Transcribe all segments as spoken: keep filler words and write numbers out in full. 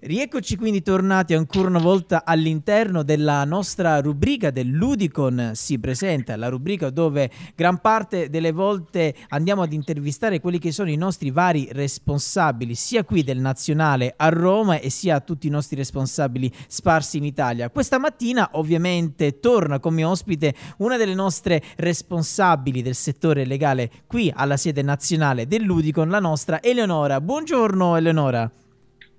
Rieccoci quindi tornati ancora una volta all'interno della nostra rubrica dell'Udicon si presenta, la rubrica dove gran parte delle volte andiamo ad intervistare quelli che sono i nostri vari responsabili, sia qui del nazionale a Roma e sia tutti i nostri responsabili sparsi in Italia. Questa mattina ovviamente torna come ospite una delle nostre responsabili del settore legale qui alla sede nazionale dell'Udicon, la nostra Eleonora. Buongiorno Eleonora.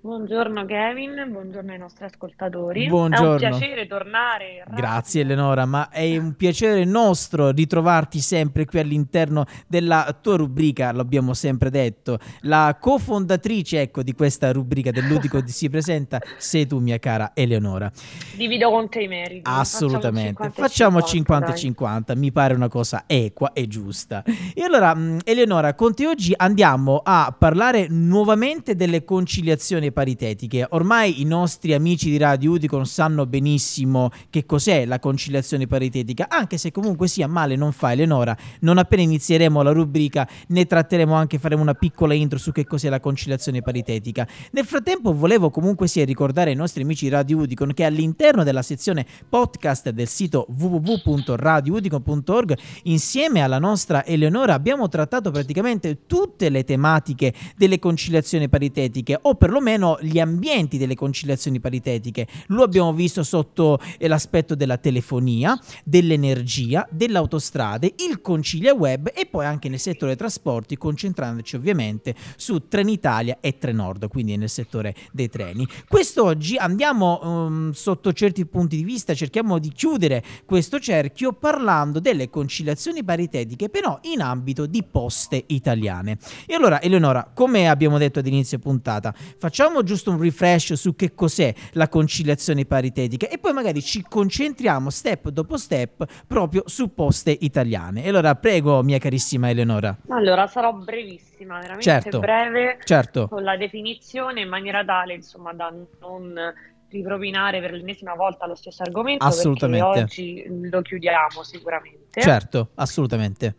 Buongiorno Gavin, buongiorno ai nostri ascoltatori. Buongiorno. È un piacere tornare. Rapido. Grazie Eleonora, ma è un piacere nostro ritrovarti sempre qui all'interno della tua rubrica, l'abbiamo sempre detto. La cofondatrice, ecco, di questa rubrica dell'Udico si presenta sei tu, mia cara Eleonora. Divido con te i meriti. Assolutamente. Facciamo cinquanta e cinquanta, mi pare una cosa equa e giusta. E allora Eleonora, con te oggi andiamo a parlare nuovamente delle conciliazioni paritetiche. Ormai i nostri amici di Radio Udicon sanno benissimo che cos'è la conciliazione paritetica, anche se comunque sia male non fa Eleonora. Non appena inizieremo la rubrica ne tratteremo anche, faremo una piccola intro su che cos'è la conciliazione paritetica. Nel frattempo volevo comunque sia ricordare ai nostri amici di Radio Udicon che all'interno della sezione podcast del sito w w w punto radio udicon punto org insieme alla nostra Eleonora abbiamo trattato praticamente tutte le tematiche delle conciliazioni paritetiche, o perlomeno gli ambienti delle conciliazioni paritetiche. Lo abbiamo visto sotto l'aspetto della telefonia, dell'energia, dell'autostrade, il Concilia Web e poi anche nel settore trasporti, concentrandoci ovviamente su Trenitalia e Trenord, quindi nel settore dei treni. Quest'oggi andiamo um, sotto certi punti di vista, cerchiamo di chiudere questo cerchio parlando delle conciliazioni paritetiche però in ambito di Poste Italiane. E allora Eleonora, come abbiamo detto ad inizio puntata, facciamo giusto un refresh su che cos'è la conciliazione paritetica e poi magari ci concentriamo step dopo step proprio su Poste Italiane. E allora prego mia carissima Eleonora. Allora sarò brevissima, veramente certo, breve, certo, con la definizione in maniera tale insomma da non ripropinare per l'ennesima volta lo stesso argomento. Assolutamente. Perché oggi lo chiudiamo sicuramente. Certo, assolutamente.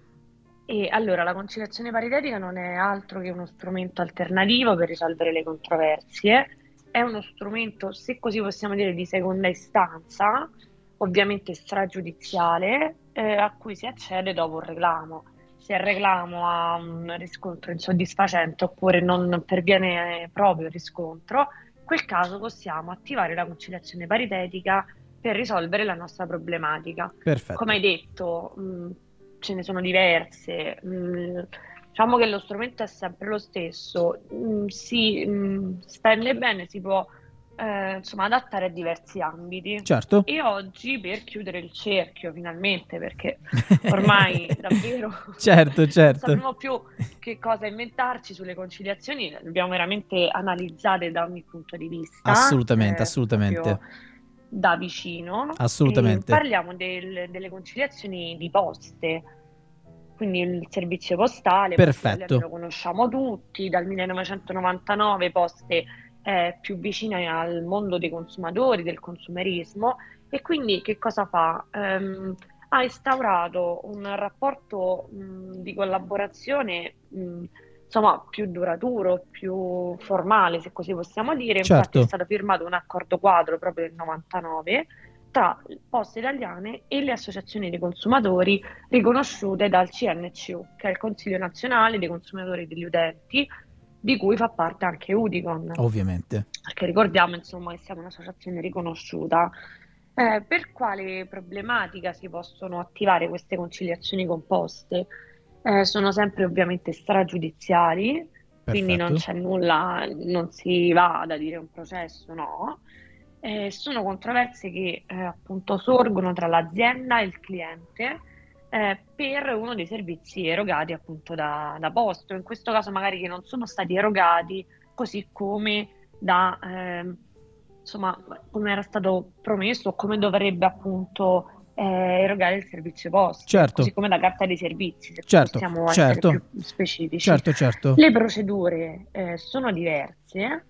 E allora la conciliazione paritetica non è altro che uno strumento alternativo per risolvere le controversie, è uno strumento, se così possiamo dire, di seconda istanza, ovviamente stragiudiziale, eh, a cui si accede dopo un reclamo. Se il reclamo ha un riscontro insoddisfacente oppure non perviene proprio il riscontro, in quel caso possiamo attivare la conciliazione paritetica per risolvere la nostra problematica. Perfetto. Come hai detto, mh, ce ne sono diverse, diciamo che lo strumento è sempre lo stesso, si spende bene, si può eh, insomma adattare a diversi ambiti. Certo. E oggi, per chiudere il cerchio finalmente, perché ormai davvero certo, certo. non sappiamo più che cosa inventarci sulle conciliazioni, le abbiamo veramente analizzate da ogni punto di vista. Assolutamente, eh, assolutamente. Da vicino. Assolutamente. Parliamo del, delle conciliazioni di poste, quindi il servizio postale. Perfetto. Lo conosciamo tutti, dal millenovecentonovantanove Poste è più vicina al mondo dei consumatori, del consumerismo, e quindi che cosa fa? Um, ha instaurato un rapporto mh, di collaborazione mh, insomma più duraturo, più formale, se così possiamo dire. Certo. Infatti è stato firmato un accordo quadro proprio del novantanove tra Poste Italiane e le associazioni dei consumatori riconosciute dal C N C U, che è il Consiglio Nazionale dei Consumatori e degli Utenti, di cui fa parte anche Udicon. Ovviamente. Perché ricordiamo insomma che siamo un'associazione riconosciuta. Eh, per quale problematica si possono attivare queste conciliazioni con Poste? Eh, sono sempre ovviamente stragiudiziali. Perfetto. Quindi non c'è nulla, non si va ad adire un processo, no, eh, sono controversie che eh, appunto sorgono tra l'azienda e il cliente eh, per uno dei servizi erogati appunto da, da Poste, in questo caso magari che non sono stati erogati così come da eh, insomma come era stato promesso o come dovrebbe appunto Eh, erogare il servizio posta. Certo. Così come la carta dei servizi, se certo, possiamo essere certo, più specifici. Certo, certo. Le procedure eh, sono diverse,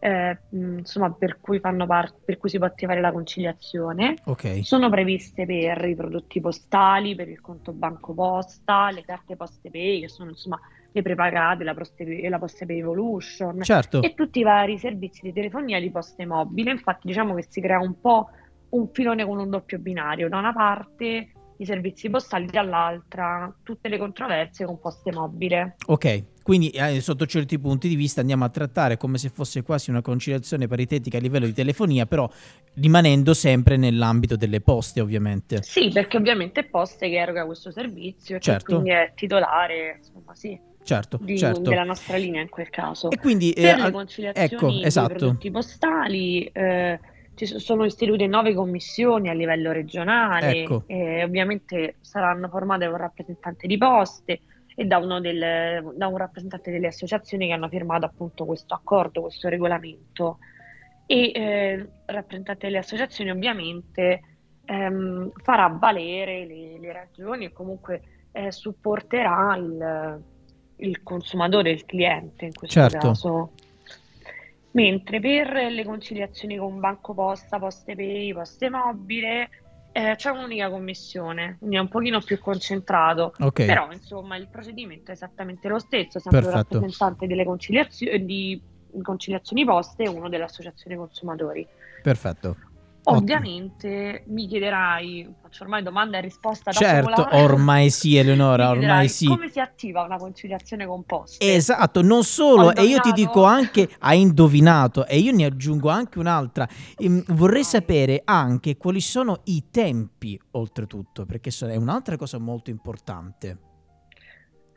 eh, insomma, per cui fanno parte, per cui si può attivare la conciliazione. Okay. Sono previste per i prodotti postali, per il conto Banco Posta, le carte PostePay, che sono insomma le prepagate, la Poste, la PostePay Evolution, certo, e tutti i vari servizi di telefonia di Poste Mobile. Infatti diciamo che si crea un po' un filone con un doppio binario: da una parte i servizi postali, dall'altra tutte le controversie con Poste Mobile. Ok, quindi eh, sotto certi punti di vista andiamo a trattare come se fosse quasi una conciliazione paritetica a livello di telefonia, però rimanendo sempre nell'ambito delle poste, ovviamente. Sì, perché ovviamente è Poste che eroga questo servizio, certo, cioè, quindi è titolare, insomma, sì, certo, di, certo, della nostra linea in quel caso. E quindi eh, per le conciliazioni, ecco, esatto, dei prodotti postali eh, ci sono istituite nove commissioni a livello regionale, ecco, e ovviamente saranno formate da un rappresentante di Poste e da, uno del, da un rappresentante delle associazioni che hanno firmato appunto questo accordo, questo regolamento. E eh, rappresentante delle associazioni ovviamente ehm, farà valere le, le ragioni e comunque eh, supporterà il, il consumatore, il cliente in questo, certo, caso. Mentre per le conciliazioni con Banco Posta, PostePay, Poste Mobile eh, c'è un'unica commissione, quindi è un pochino più concentrato, okay, però insomma il procedimento è esattamente lo stesso, sempre un rappresentante delle conciliazioni di conciliazioni Poste e uno dell'associazione consumatori. Perfetto. Ovviamente, ottimo, mi chiederai, faccio ormai domanda e risposta, certo, popolare, ormai sì, Eleonora, ormai sì, come si attiva una conciliazione con Poste. Esatto, non solo, e io ti dico anche, hai indovinato, e io ne aggiungo anche un'altra, ehm, vorrei sapere anche quali sono i tempi oltretutto, perché è un'altra cosa molto importante.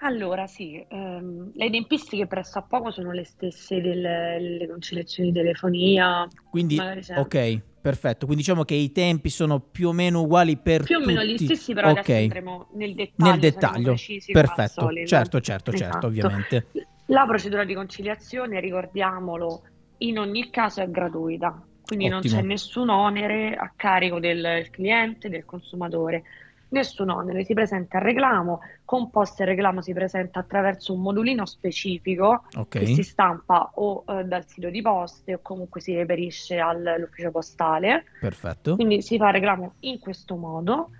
Allora sì, ehm, le tempistiche presso a poco sono le stesse delle conciliazioni di telefonia. Quindi, ok, perfetto, quindi diciamo che i tempi sono più o meno uguali per più tutti. Più o meno gli stessi, però okay, adesso andremo nel dettaglio. Nel dettaglio, precisi, perfetto, certo, certo, esatto, certo, ovviamente. La procedura di conciliazione, ricordiamolo, in ogni caso è gratuita, quindi, ottimo, non c'è nessun onere a carico del cliente, del consumatore. Nessun onere, si presenta il reclamo, con Poste il reclamo si presenta attraverso un modulino specifico, okay, che si stampa o eh, dal sito di Poste o comunque si reperisce all'ufficio postale. Perfetto. Quindi si fa il reclamo in questo modo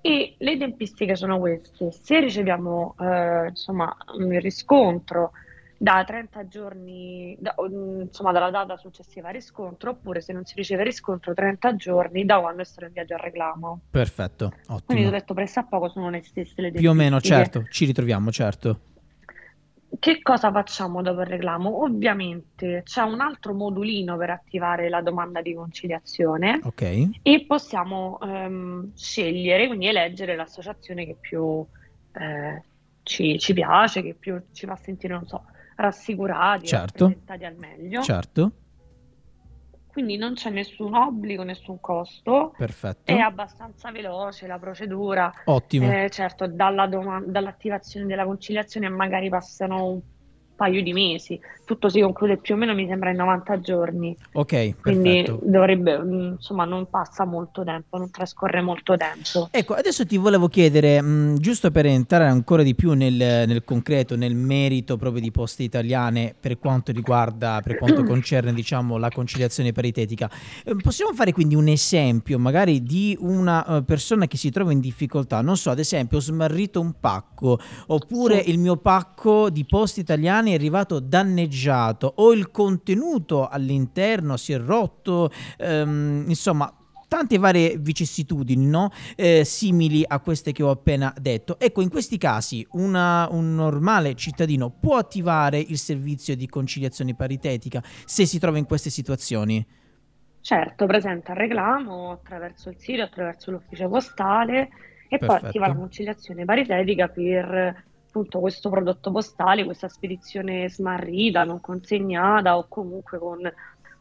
e le tempistiche sono queste: se riceviamo eh, insomma un riscontro da trenta giorni, da, insomma dalla data successiva al riscontro, oppure se non si riceve riscontro trenta giorni da quando è stato inviato al reclamo. Perfetto, ottimo. Quindi ho detto presso a poco sono le stesse le tempistiche. Più o meno, certo, ci ritroviamo, certo. Che cosa facciamo dopo il reclamo? Ovviamente c'è un altro modulino per attivare la domanda di conciliazione, okay, e possiamo ehm, scegliere, quindi eleggere l'associazione che più eh, ci, ci piace, che più ci fa sentire, non so, rassicurati, certo, rappresentati al meglio, certo. Quindi non c'è nessun obbligo, nessun costo. Perfetto. È abbastanza veloce la procedura. Ottimo. Eh, certo, dalla domanda, dall'attivazione della conciliazione magari passano un paio di mesi. Tutto si conclude più o meno, mi sembra, in novanta giorni. Ok, perfetto. Quindi dovrebbe, insomma, non passa molto tempo, non trascorre molto tempo. Ecco, adesso ti volevo chiedere, mh, giusto per entrare ancora di più nel, nel concreto, nel merito proprio di Poste Italiane per quanto riguarda, per quanto concerne, diciamo, la conciliazione paritetica. Eh, possiamo fare quindi un esempio, magari, di una uh, persona che si trova in difficoltà? Non so, ad esempio, ho smarrito un pacco, oppure il mio pacco di Poste Italiane è arrivato danneggiato, o il contenuto all'interno si è rotto, ehm, insomma tante varie vicissitudini, no? Eh, simili a queste che ho appena detto. Ecco, in questi casi una, un normale cittadino può attivare il servizio di conciliazione paritetica se si trova in queste situazioni? Certo, presenta il reclamo attraverso il sito, attraverso l'ufficio postale e, perfetto, poi attiva la conciliazione paritetica per questo prodotto postale, questa spedizione smarrita, non consegnata o comunque con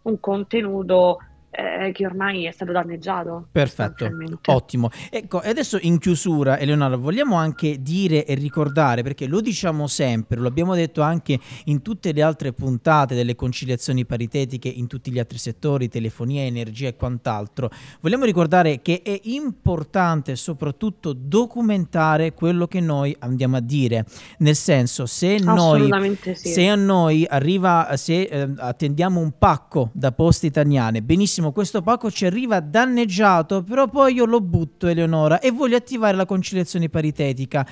un contenuto eh, che ormai è stato danneggiato. Perfetto, ottimo. Ecco, e adesso in chiusura, Eleonora, vogliamo anche dire e ricordare, perché lo diciamo sempre, lo abbiamo detto anche in tutte le altre puntate delle conciliazioni paritetiche in tutti gli altri settori, telefonia, energia e quant'altro, vogliamo ricordare che è importante soprattutto documentare quello che noi andiamo a dire, nel senso, se noi, sì, se a noi arriva, se eh, attendiamo un pacco da Poste Italiane, benissimo, questo pacco ci arriva danneggiato, però poi io lo butto, Eleonora, e voglio attivare la conciliazione paritetica.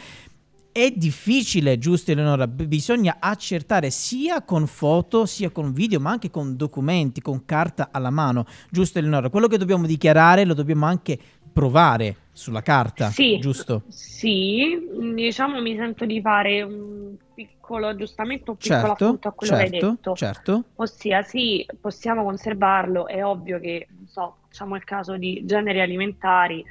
È difficile, giusto Eleonora? Bisogna accertare sia con foto, sia con video, ma anche con documenti, con carta alla mano, giusto Eleonora? Quello che dobbiamo dichiarare lo dobbiamo anche provare sulla carta, sì, giusto? Sì, diciamo mi sento di fare un piccolo aggiustamento, un piccolo certo, appunto a quello certo, che hai detto. Certo. Ossia sì, possiamo conservarlo, è ovvio che, non so, facciamo il caso di generi alimentari,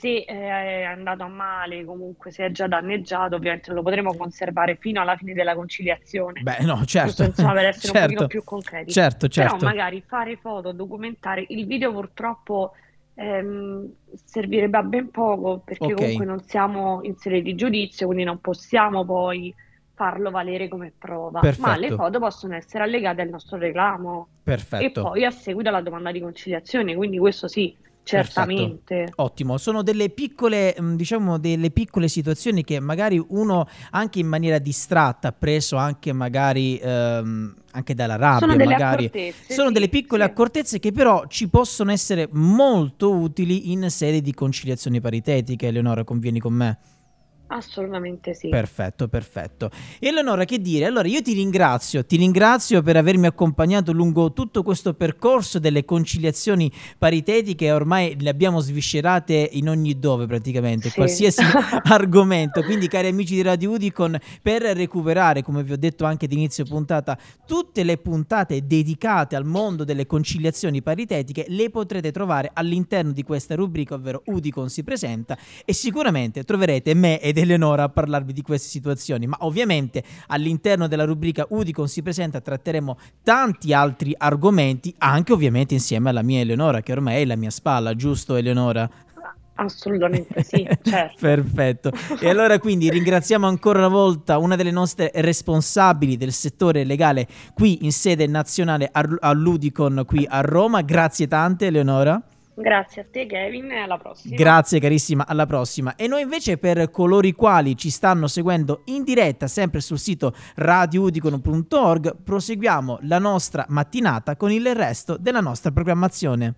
se è andato a male, comunque se è già danneggiato, ovviamente lo potremo conservare fino alla fine della conciliazione. Beh, no, certo. Insomma, per essere certo, un pochino più concreti. Certo, certo. Però magari fare foto, documentare, il video purtroppo ehm, servirebbe a ben poco, perché okay, comunque non siamo in sede di giudizio, quindi non possiamo poi farlo valere come prova. Perfetto. Ma le foto possono essere allegate al nostro reclamo. Perfetto. E poi a seguito alla domanda di conciliazione, quindi questo sì. Certamente. Perfetto. Ottimo, sono delle piccole, diciamo, delle piccole situazioni che magari uno anche in maniera distratta, preso anche magari ehm, anche dalla rabbia, sono delle magari sono sì, delle piccole sì, accortezze che però ci possono essere molto utili in sede di conciliazioni paritetiche. Eleonora, convieni con me? Assolutamente sì. Perfetto, perfetto. E Eleonora, che dire? Allora io ti ringrazio, ti ringrazio per avermi accompagnato lungo tutto questo percorso delle conciliazioni paritetiche, ormai le abbiamo sviscerate in ogni dove praticamente, sì, qualsiasi argomento, quindi cari amici di Radio Udicon, per recuperare, come vi ho detto anche d'inizio puntata, tutte le puntate dedicate al mondo delle conciliazioni paritetiche le potrete trovare all'interno di questa rubrica, ovvero Udicon si presenta, e sicuramente troverete me ed Eleonora a parlarvi di queste situazioni, ma ovviamente all'interno della rubrica Udicon si presenta tratteremo tanti altri argomenti, anche ovviamente insieme alla mia Eleonora, che ormai è la mia spalla, giusto Eleonora? Assolutamente sì, certo. Perfetto. E allora quindi ringraziamo ancora una volta una delle nostre responsabili del settore legale qui in sede nazionale all'Udicon qui a Roma, grazie tante Eleonora. Grazie a te Kevin e alla prossima. Grazie carissima, alla prossima. E noi invece, per coloro i quali ci stanno seguendo in diretta sempre sul sito radio udicon punto org, proseguiamo la nostra mattinata con il resto della nostra programmazione.